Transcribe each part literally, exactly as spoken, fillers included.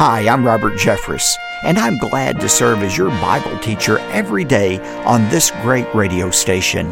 Hi, I'm Robert Jeffress, and I'm glad to serve as your Bible teacher every day on this great radio station.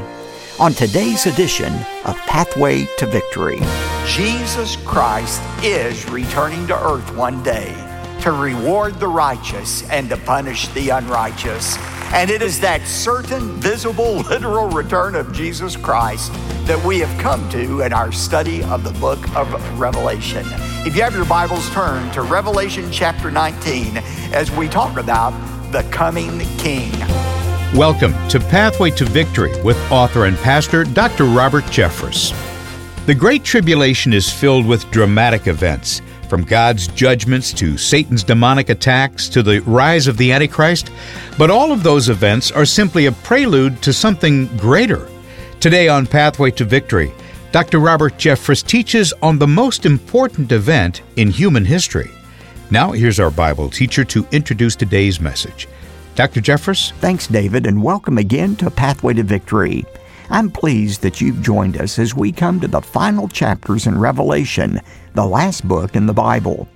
On today's edition of Pathway to Victory, Jesus Christ is returning to earth one day to reward the righteous and to punish the unrighteous. And it is that certain, visible, literal return of Jesus Christ that we have come to in our study of the book of Revelation. If you have your Bibles, turned to Revelation chapter nineteen as we talk about the coming King. Welcome to Pathway to Victory with author and pastor Doctor Robert Jeffress. The Great Tribulation is filled with dramatic events, from God's judgments to Satan's demonic attacks to the rise of the Antichrist, but all of those events are simply a prelude to something greater. Today on Pathway to Victory, Doctor Robert Jeffress teaches on the most important event in human history. Now here's our Bible teacher to introduce today's message. Doctor Jeffress? Thanks, David, and welcome again to Pathway to Victory. I'm pleased that you've joined us as we come to the final chapters in Revelation, the last book in the Bible.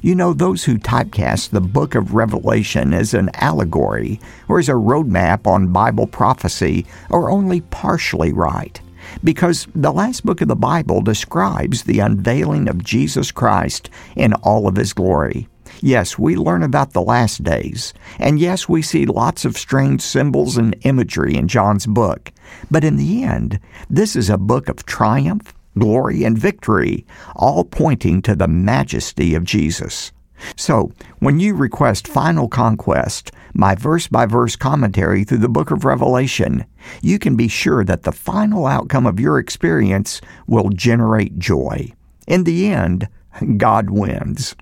You know, those who typecast the book of Revelation as an allegory or as a roadmap on Bible prophecy are only partially right, because the last book of the Bible describes the unveiling of Jesus Christ in all of His glory. Yes, we learn about the last days, and yes, we see lots of strange symbols and imagery in John's book. But in the end, this is a book of triumph, glory, and victory, all pointing to the majesty of Jesus. So, when you request Final Conquest, my verse-by-verse commentary through the book of Revelation, you can be sure that the final outcome of your experience will generate joy. In the end, God wins.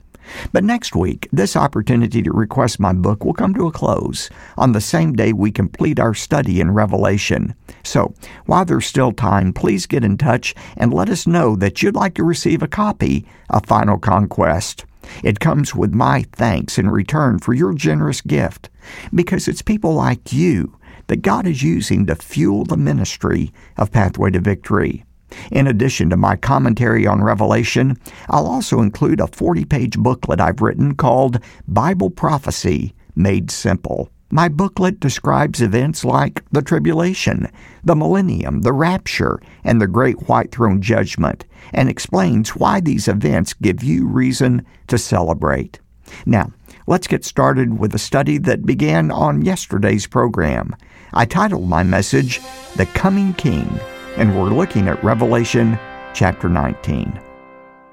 But next week, this opportunity to request my book will come to a close on the same day we complete our study in Revelation. So, while there's still time, please get in touch and let us know that you'd like to receive a copy of Final Conquest. It comes with my thanks in return for your generous gift, because it's people like you that God is using to fuel the ministry of Pathway to Victory. In addition to my commentary on Revelation, I'll also include a forty-page booklet I've written called Bible Prophecy Made Simple. My booklet describes events like the tribulation, the millennium, the rapture, and the great white throne judgment, and explains why these events give you reason to celebrate. Now, let's get started with a study that began on yesterday's program. I titled my message, The Coming King, and we're looking at Revelation chapter nineteen.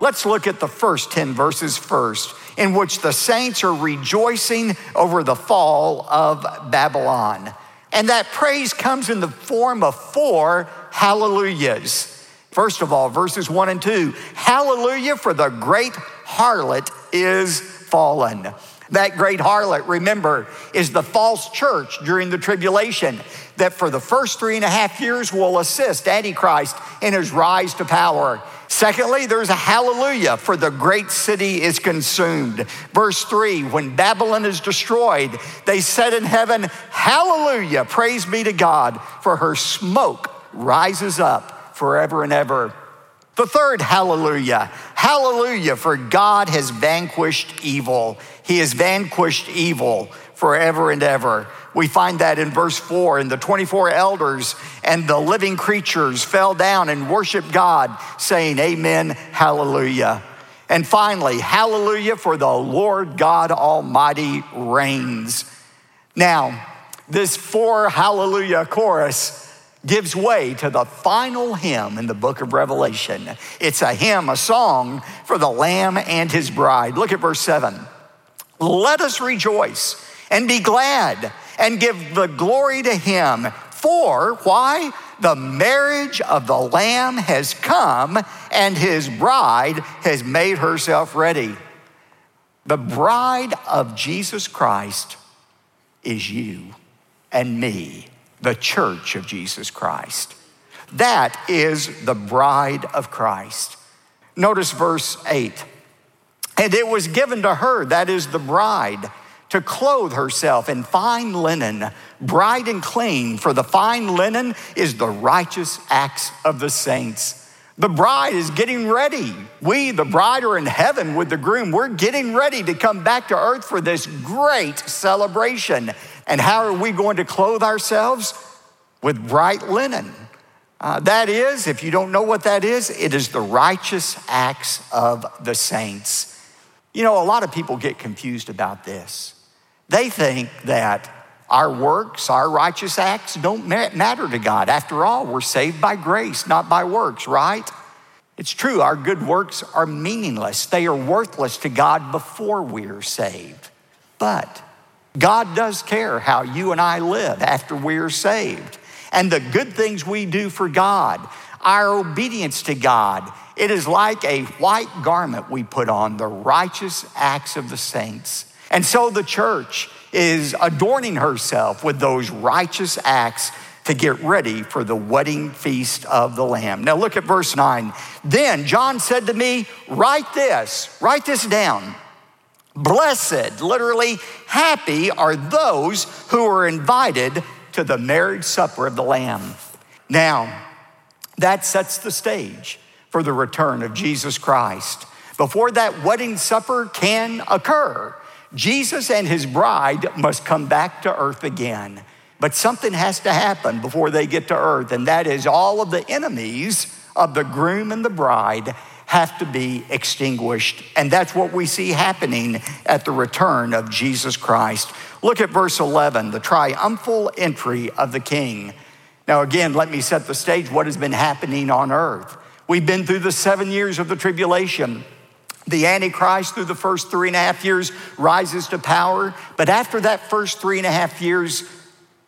Let's look at the first ten verses first, in which the saints are rejoicing over the fall of Babylon. And that praise comes in the form of four hallelujahs. First of all, verses one and two, hallelujah for the great harlot is fallen. That great harlot, remember, is the false church during the tribulation that for the first three and a half years will assist Antichrist in his rise to power. Secondly, there's a hallelujah for the great city is consumed. Verse three, when Babylon is destroyed, they said in heaven, hallelujah, praise be to God, for her smoke rises up forever and ever. The third hallelujah, hallelujah, for God has vanquished evil. He has vanquished evil forever and ever. We find that in verse four, and the twenty-four elders and the living creatures fell down and worshiped God, saying, amen, hallelujah. And finally, hallelujah, for the Lord God Almighty reigns. Now, this four hallelujah chorus gives way to the final hymn in the book of Revelation. It's a hymn, a song for the Lamb and His bride. Look at verse seven. Let us rejoice and be glad and give the glory to Him. For, why? The marriage of the Lamb has come and His bride has made herself ready. The bride of Jesus Christ is you and me, the church of Jesus Christ. That is the bride of Christ. Notice verse eight. And it was given to her, that is the bride, to clothe herself in fine linen, bright and clean, for the fine linen is the righteous acts of the saints. The bride is getting ready. We, the bride, are in heaven with the groom. We're getting ready to come back to earth for this great celebration. And how are we going to clothe ourselves? With bright linen. Uh, that is, if you don't know what that is, it is the righteous acts of the saints. You know, a lot of people get confused about this. They think that our works, our righteous acts don't matter to God. After all, we're saved by grace, not by works, right? It's true, our good works are meaningless. They are worthless to God before we're saved. But God does care how you and I live after we're saved. And the good things we do for God, our obedience to God, it is like a white garment we put on, the righteous acts of the saints. And so the church is adorning herself with those righteous acts to get ready for the wedding feast of the Lamb. Now look at verse nine. Then John said to me, write this, write this down. Blessed, literally happy, are those who are invited to the marriage supper of the Lamb. Now, that sets the stage for the return of Jesus Christ. Before that wedding supper can occur, Jesus and his bride must come back to earth again. But something has to happen before they get to earth, and that is all of the enemies of the groom and the bride have to be extinguished. And that's what we see happening at the return of Jesus Christ. Look at verse eleven, the triumphal entry of the King. Now again, let me set the stage what has been happening on earth. We've been through the seven years of the tribulation. The Antichrist through the first three and a half years rises to power. But after that first three and a half years,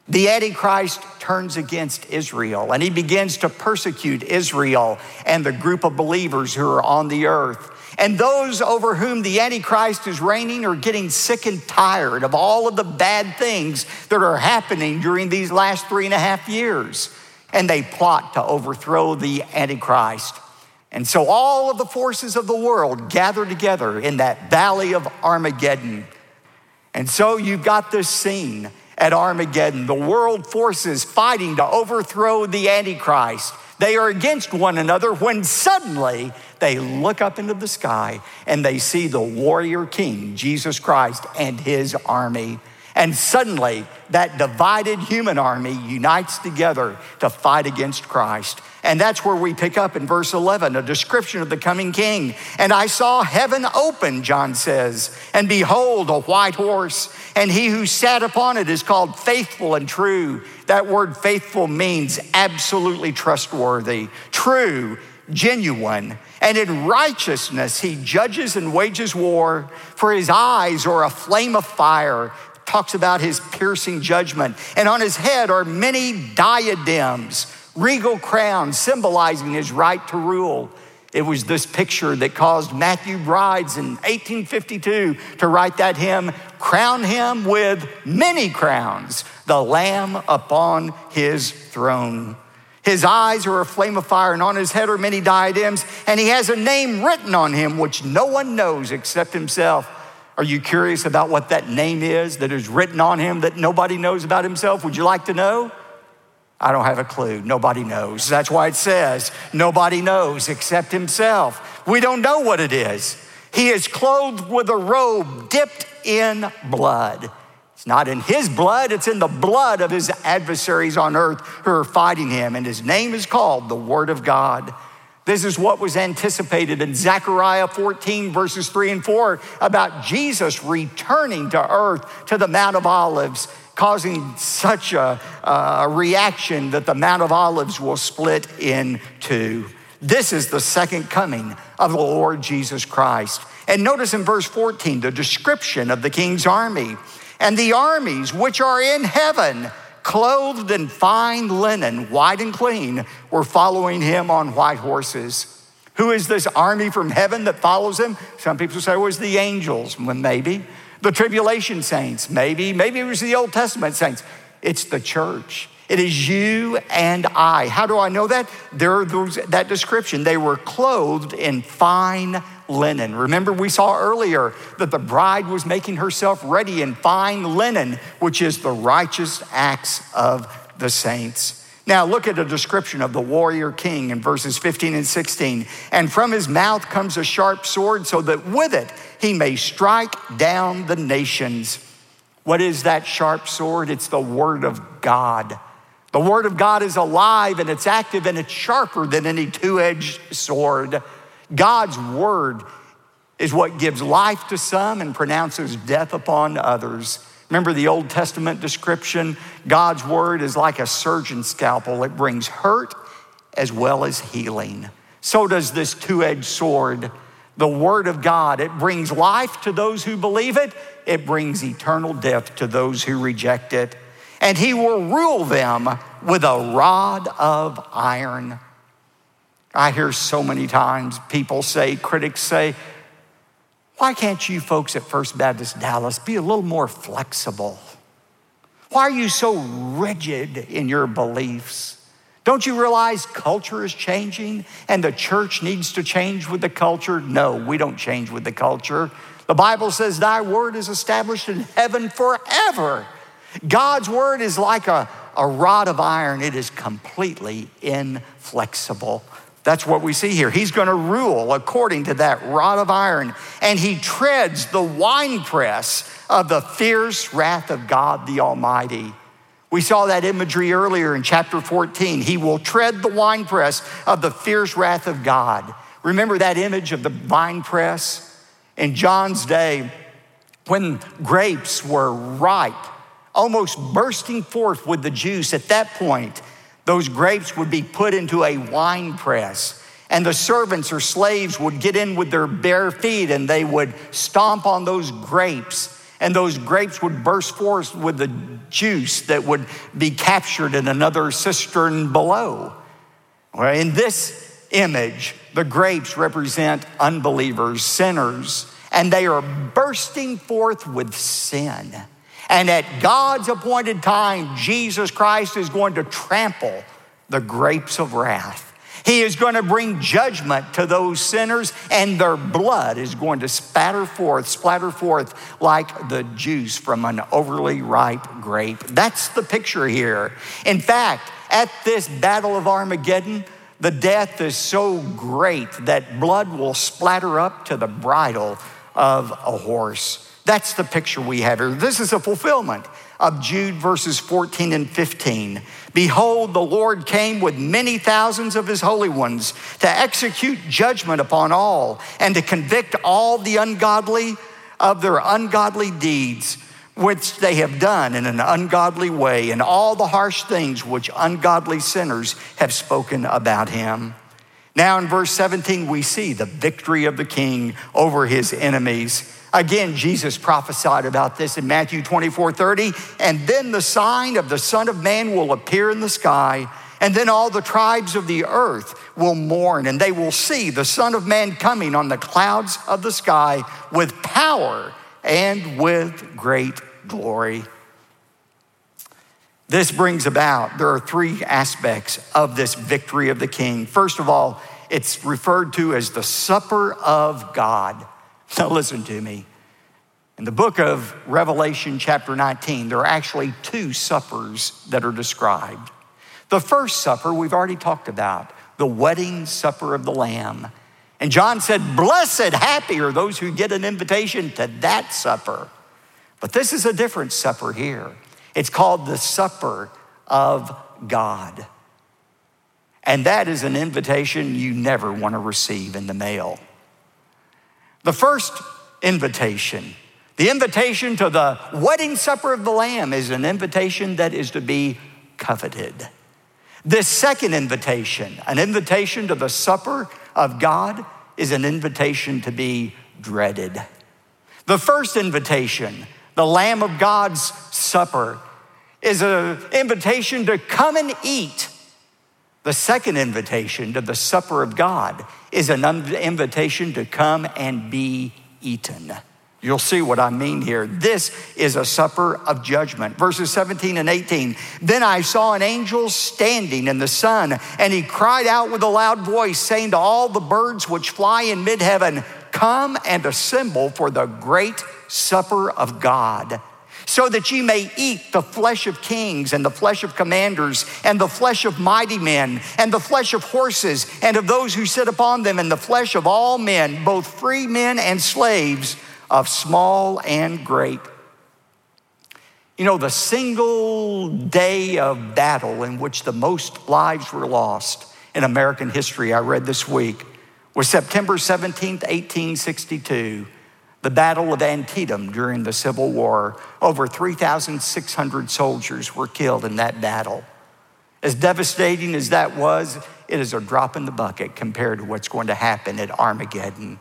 the Antichrist turns against Israel and he begins to persecute Israel and the group of believers who are on the earth. And those over whom the Antichrist is reigning are getting sick and tired of all of the bad things that are happening during these last three and a half years. And they plot to overthrow the Antichrist. And so all of the forces of the world gather together in that valley of Armageddon. And so you've got this scene at Armageddon, the world forces fighting to overthrow the Antichrist. They are against one another when suddenly they look up into the sky and they see the warrior king, Jesus Christ, and his army. And suddenly that divided human army unites together to fight against Christ. And that's where we pick up in verse eleven, a description of the coming king. And I saw heaven open, John says, and behold, a white horse, and he who sat upon it is called Faithful and True. That word faithful means absolutely trustworthy, true, genuine, and in righteousness he judges and wages war, for his eyes are a flame of fire. Talks about his piercing judgment. And on his head are many diadems, regal crowns symbolizing his right to rule. It was this picture that caused Matthew Brides in eighteen fifty-two to write that hymn, crown him with many crowns, the Lamb upon his throne. His eyes are a flame of fire, and on his head are many diadems, and he has a name written on him which no one knows except himself. Are you curious about what that name is that is written on him that nobody knows about himself? Would you like to know? I don't have a clue. Nobody knows. That's why it says, nobody knows except himself. We don't know what it is. He is clothed with a robe dipped in blood. It's not in his blood. It's in the blood of his adversaries on earth who are fighting him. And his name is called the Word of God. This is what was anticipated in Zechariah fourteen, verses three and four, about Jesus returning to earth to the Mount of Olives, causing such a, a reaction that the Mount of Olives will split in two. This is the second coming of the Lord Jesus Christ. And notice in verse fourteen, the description of the king's army. And the armies which are in heaven, clothed in fine linen, white and clean, were following him on white horses. Who is this army from heaven that follows him? Some people say, well, it was the angels, well, maybe. The tribulation saints, maybe. Maybe it was the Old Testament saints. It's the church. It is you and I. How do I know that? There are those, that description. They were clothed in fine linen. Remember, we saw earlier that the bride was making herself ready in fine linen, which is the righteous acts of the saints. Now look at a description of the warrior king in verses fifteen and sixteen. And from his mouth comes a sharp sword so that with it he may strike down the nations. What is that sharp sword? It's the word of God. The word of God is alive and it's active and it's sharper than any two-edged sword. God's word is what gives life to some and pronounces death upon others. Remember the Old Testament description? God's word is like a surgeon's scalpel. It brings hurt as well as healing. So does this two-edged sword. The word of God, it brings life to those who believe it. It brings eternal death to those who reject it. And he will rule them with a rod of iron. I hear so many times people say, critics say, why can't you folks at First Baptist Dallas be a little more flexible? Why are you so rigid in your beliefs? Don't you realize culture is changing and the church needs to change with the culture? No, we don't change with the culture. The Bible says, thy word is established in heaven forever. God's word is like a, a rod of iron. It is completely inflexible. That's what we see here. He's going to rule according to that rod of iron, and he treads the winepress of the fierce wrath of God the Almighty. We saw that imagery earlier in chapter fourteen. He will tread the winepress of the fierce wrath of God. Remember that image of the winepress? In John's day, when grapes were ripe, almost bursting forth with the juice at that point, those grapes would be put into a wine press, and the servants or slaves would get in with their bare feet and they would stomp on those grapes, and those grapes would burst forth with the juice that would be captured in another cistern below. Well, in this image, the grapes represent unbelievers, sinners, and they are bursting forth with sin. And at God's appointed time, Jesus Christ is going to trample the grapes of wrath. He is going to bring judgment to those sinners, and their blood is going to spatter forth, splatter forth like the juice from an overly ripe grape. That's the picture here. In fact, at this battle of Armageddon, the death is so great that blood will splatter up to the bridle of a horse. That's the picture we have here. This is a fulfillment of Jude verses fourteen and fifteen. Behold, the Lord came with many thousands of his holy ones to execute judgment upon all and to convict all the ungodly of their ungodly deeds, which they have done in an ungodly way, and all the harsh things which ungodly sinners have spoken about him. Now in verse seventeen, we see the victory of the king over his enemies. Again, Jesus prophesied about this in Matthew twenty-four thirty. And then the sign of the Son of Man will appear in the sky, and then all the tribes of the earth will mourn, and they will see the Son of Man coming on the clouds of the sky with power and with great glory. This brings about, there are three aspects of this victory of the king. First of all, it's referred to as the supper of God. Now listen to me. In the book of Revelation chapter nineteen, there are actually two suppers that are described. The first supper we've already talked about, the wedding supper of the Lamb. And John said, blessed, happy are those who get an invitation to that supper. But this is a different supper here. It's called the supper of God. And that is an invitation you never want to receive in the mail. The first invitation, the invitation to the wedding supper of the Lamb, is an invitation that is to be coveted. This second invitation, an invitation to the supper of God, is an invitation to be dreaded. The first invitation, the Lamb of God's supper, is an invitation to come and eat. The second invitation to the supper of God is an invitation to come and be eaten. You'll see what I mean here. This is a supper of judgment. Verses seventeen and eighteen. Then I saw an angel standing in the sun, and he cried out with a loud voice, saying to all the birds which fly in mid-heaven, come and assemble for the great supper of God, so that ye may eat the flesh of kings and the flesh of commanders and the flesh of mighty men and the flesh of horses and of those who sit upon them and the flesh of all men, both free men and slaves, of small and great." You know, the single day of battle in which the most lives were lost in American history, I read this week, was September seventeenth, eighteen sixty-two, the Battle of Antietam during the Civil War. Over three thousand six hundred soldiers were killed in that battle. As devastating as that was, it is a drop in the bucket compared to what's going to happen at Armageddon.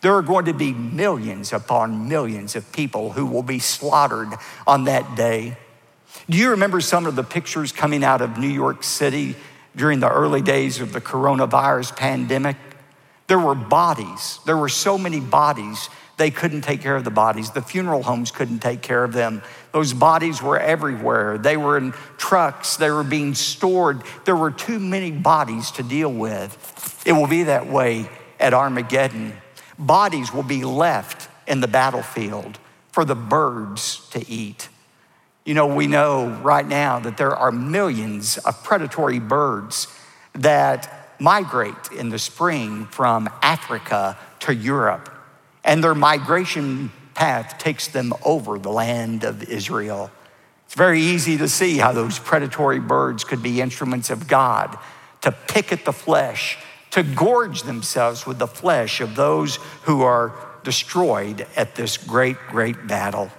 There are going to be millions upon millions of people who will be slaughtered on that day. Do you remember some of the pictures coming out of New York City during the early days of the coronavirus pandemic? There were bodies. There were so many bodies. They couldn't take care of the bodies. The funeral homes couldn't take care of them. Those bodies were everywhere. They were in trucks. They were being stored. There were too many bodies to deal with. It will be that way at Armageddon. Bodies will be left in the battlefield for the birds to eat. You know, we know right now that there are millions of predatory birds that migrate in the spring from Africa to Europe, and their migration path takes them over the land of Israel. It's very easy to see how those predatory birds could be instruments of God to pick at the flesh, to gorge themselves with the flesh of those who are destroyed at this great, great battle.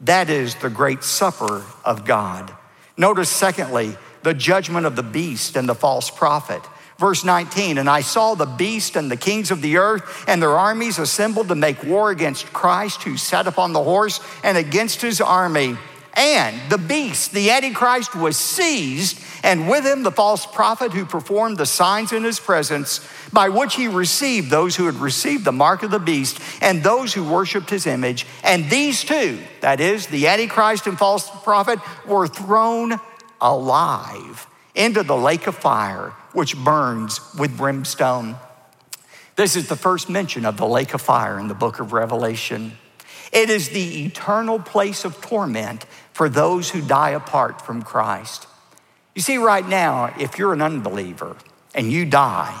That is the great supper of God. Notice, secondly, the judgment of the beast and the false prophet. Verse nineteen, "And I saw the beast and the kings of the earth and their armies assembled to make war against Christ, who sat upon the horse, and against his army. And the beast," the Antichrist, "was seized, and with him the false prophet who performed the signs in his presence, by which he received those who had received the mark of the beast and those who worshiped his image. And these two," that is, the Antichrist and false prophet, "were thrown alive into the lake of fire, which burns with brimstone." This is the first mention of the lake of fire in the book of Revelation. It is the eternal place of torment for those who die apart from Christ. You see, right now, if you're an unbeliever and you die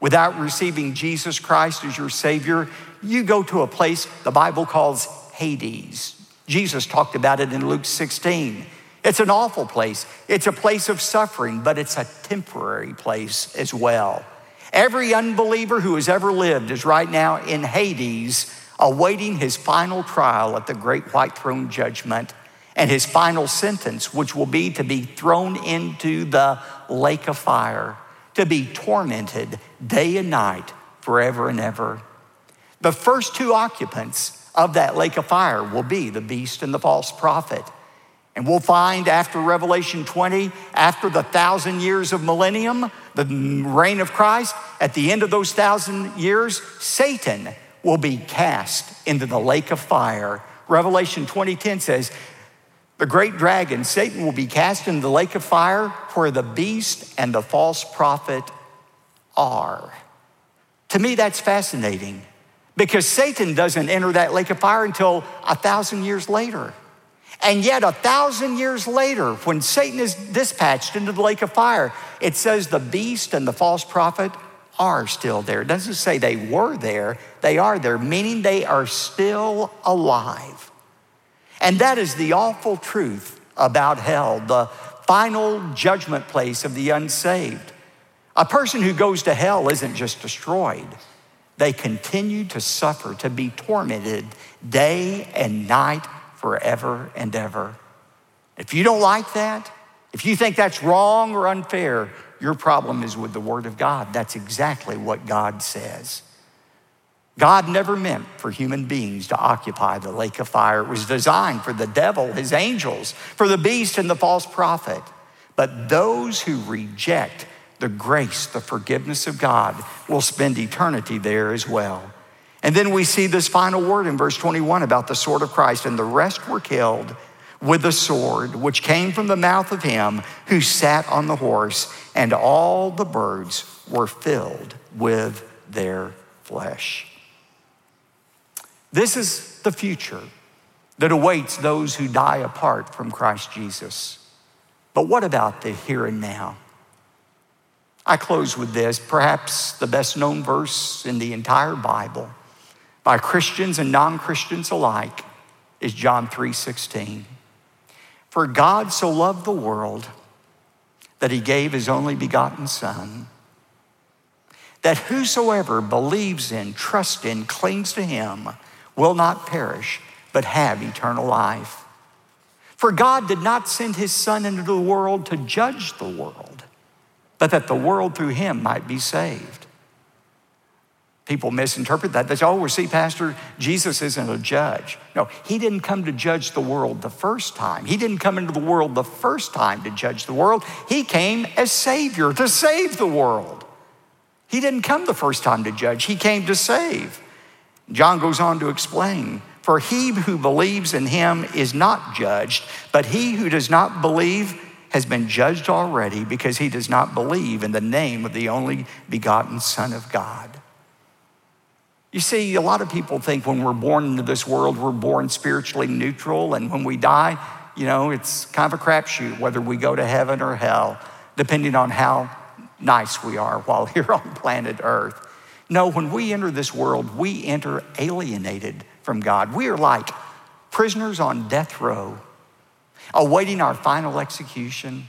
without receiving Jesus Christ as your Savior, you go to a place the Bible calls Hades. Jesus talked about it in Luke sixteen. It's an awful place. It's a place of suffering, but it's a temporary place as well. Every unbeliever who has ever lived is right now in Hades, awaiting his final trial at the great white throne judgment and his final sentence, which will be to be thrown into the lake of fire, to be tormented day and night forever and ever. The first two occupants of that lake of fire will be the beast and the false prophet. And we'll find after Revelation twenty, after the thousand years of millennium, the reign of Christ, at the end of those thousand years, Satan will be cast into the lake of fire. Revelation twenty ten says, "The great dragon, Satan, will be cast into the lake of fire where the beast and the false prophet are." To me, that's fascinating, because Satan doesn't enter that lake of fire until a thousand years later. And yet a thousand years later, when Satan is dispatched into the lake of fire, it says the beast and the false prophet are still there. It doesn't say they were there. They are there, meaning they are still alive. And that is the awful truth about hell, the final judgment place of the unsaved. A person who goes to hell isn't just destroyed. They continue to suffer, to be tormented day and night forever and ever. If you don't like that, if you think that's wrong or unfair, your problem is with the Word of God. That's exactly what God says. God never meant for human beings to occupy the lake of fire. It was designed for the devil, his angels, for the beast and the false prophet. But those who reject the grace, the forgiveness of God, will spend eternity there as well. And then we see this final word in verse twenty-one about the sword of Christ. "And the rest were killed with a sword which came from the mouth of him who sat on the horse, and all the birds were filled with their flesh." This is the future that awaits those who die apart from Christ Jesus. But what about the here and now? I close with this, perhaps the best known verse in the entire Bible by Christians and non-Christians alike is John three sixteen. For God so loved the world that he gave his only begotten Son, that whosoever believes in, trusts in, clings to him will not perish, but have eternal life. For God did not send his Son into the world to judge the world, but that the world through him might be saved. People misinterpret that. They say, oh, we see, Pastor, Jesus isn't a judge. No, he didn't come to judge the world the first time. He didn't come into the world the first time to judge the world. He came as Savior to save the world. He didn't come the first time to judge. He came to save. John goes on to explain, for he who believes in him is not judged, but he who does not believe has been judged already because he does not believe in the name of the only begotten Son of God. You see, a lot of people think when we're born into this world, we're born spiritually neutral, and when we die, you know, it's kind of a crapshoot whether we go to heaven or hell, depending on how nice we are while here on planet Earth. No, when we enter this world, we enter alienated from God. We are like prisoners on death row, awaiting our final execution.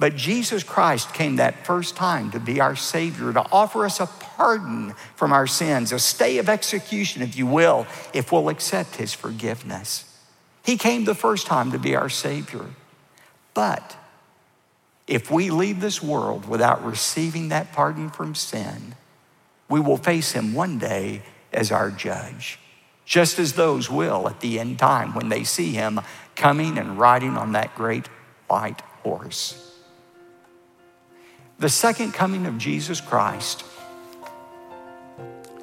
But Jesus Christ came that first time to be our Savior, to offer us a pardon from our sins, a stay of execution, if you will, if we'll accept his forgiveness. He came the first time to be our Savior. But if we leave this world without receiving that pardon from sin, we will face him one day as our judge, just as those will at the end time when they see him coming and riding on that great white horse. The second coming of Jesus Christ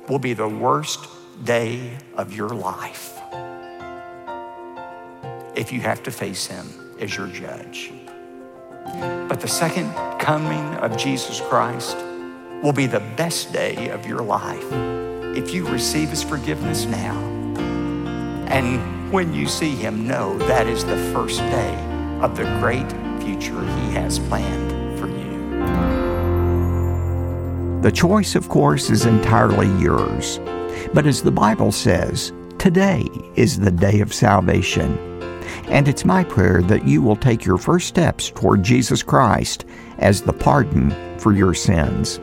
will be the worst day of your life if you have to face him as your judge. But the second coming of Jesus Christ will be the best day of your life if you receive his forgiveness now. And when you see him, know that is the first day of the great future he has planned for you. The choice, of course, is entirely yours. But as the Bible says, today is the day of salvation. And it's my prayer that you will take your first steps toward Jesus Christ as the pardon for your sins.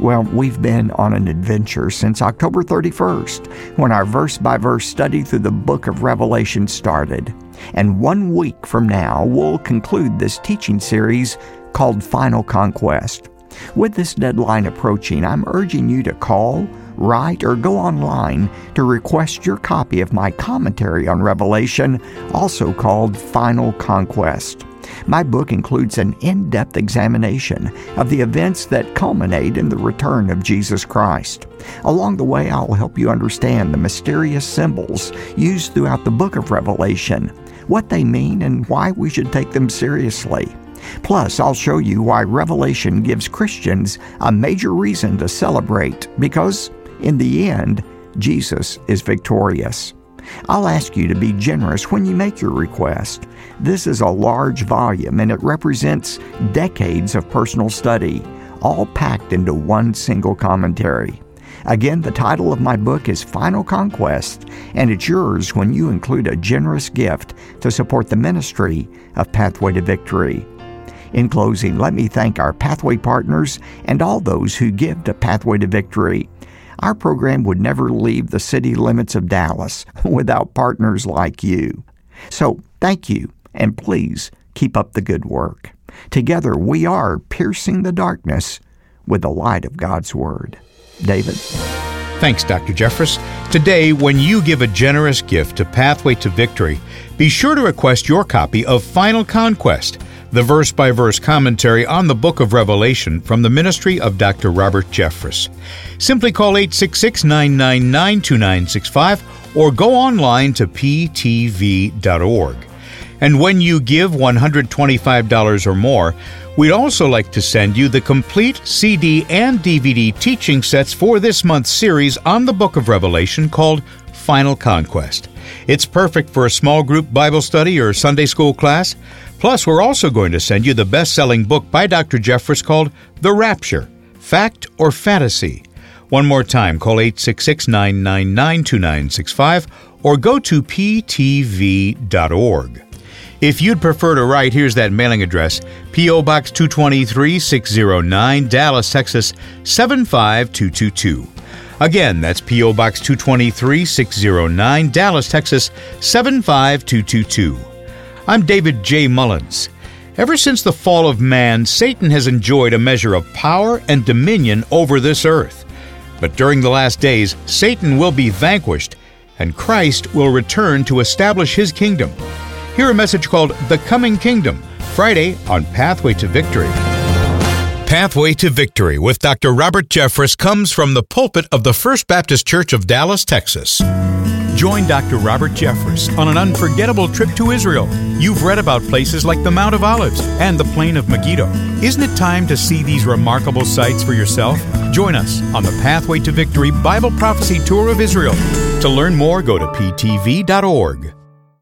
Well, we've been on an adventure since October thirty-first, when our verse-by-verse study through the book of Revelation started. And one week from now, we'll conclude this teaching series called Final Conquest. With this deadline approaching, I'm urging you to call, write, or go online to request your copy of my commentary on Revelation, also called Final Conquest. My book includes an in-depth examination of the events that culminate in the return of Jesus Christ. Along the way, I'll help you understand the mysterious symbols used throughout the book of Revelation, what they mean, and why we should take them seriously. Plus, I'll show you why Revelation gives Christians a major reason to celebrate, because in the end, Jesus is victorious. I'll ask you to be generous when you make your request. This is a large volume, and it represents decades of personal study, all packed into one single commentary. Again, the title of my book is Final Conquest, and it's yours when you include a generous gift to support the ministry of Pathway to Victory. In closing, let me thank our Pathway partners and all those who give to Pathway to Victory. Our program would never leave the city limits of Dallas without partners like you. So thank you, and please keep up the good work. Together we are piercing the darkness with the light of God's Word. David. Thanks, Doctor Jeffress. Today, when you give a generous gift to Pathway to Victory, be sure to request your copy of Final Conquest, the verse-by-verse commentary on the book of Revelation from the ministry of Doctor Robert Jeffress. Simply call eight six six, nine nine nine, two nine six five or go online to p t v dot org. And when you give one hundred twenty-five dollars or more, we'd also like to send you the complete C D and D V D teaching sets for this month's series on the book of Revelation called Final Conquest. It's perfect for a small group Bible study or Sunday school class. Plus, we're also going to send you the best-selling book by Doctor Jeffress called The Rapture, Fact or Fantasy. One more time, call eight six six, nine nine nine, two nine six five or go to p t v dot org. If you'd prefer to write, here's that mailing address, P O. Box two two three, six oh nine, Dallas, Texas, seven five two two two. Again, that's P O. Box two two three, six oh nine, Dallas, Texas, seven five two two two. I'm David J. Mullins. Ever since the fall of man, Satan has enjoyed a measure of power and dominion over this earth. But during the last days, Satan will be vanquished, and Christ will return to establish his kingdom. Hear a message called The Coming Kingdom, Friday on Pathway to Victory. Pathway to Victory with Doctor Robert Jeffress comes from the pulpit of the First Baptist Church of Dallas, Texas. Join Doctor Robert Jeffress on an unforgettable trip to Israel. You've read about places like the Mount of Olives and the Plain of Megiddo. Isn't it time to see these remarkable sights for yourself? Join us on the Pathway to Victory Bible Prophecy Tour of Israel. To learn more, go to p t v dot org.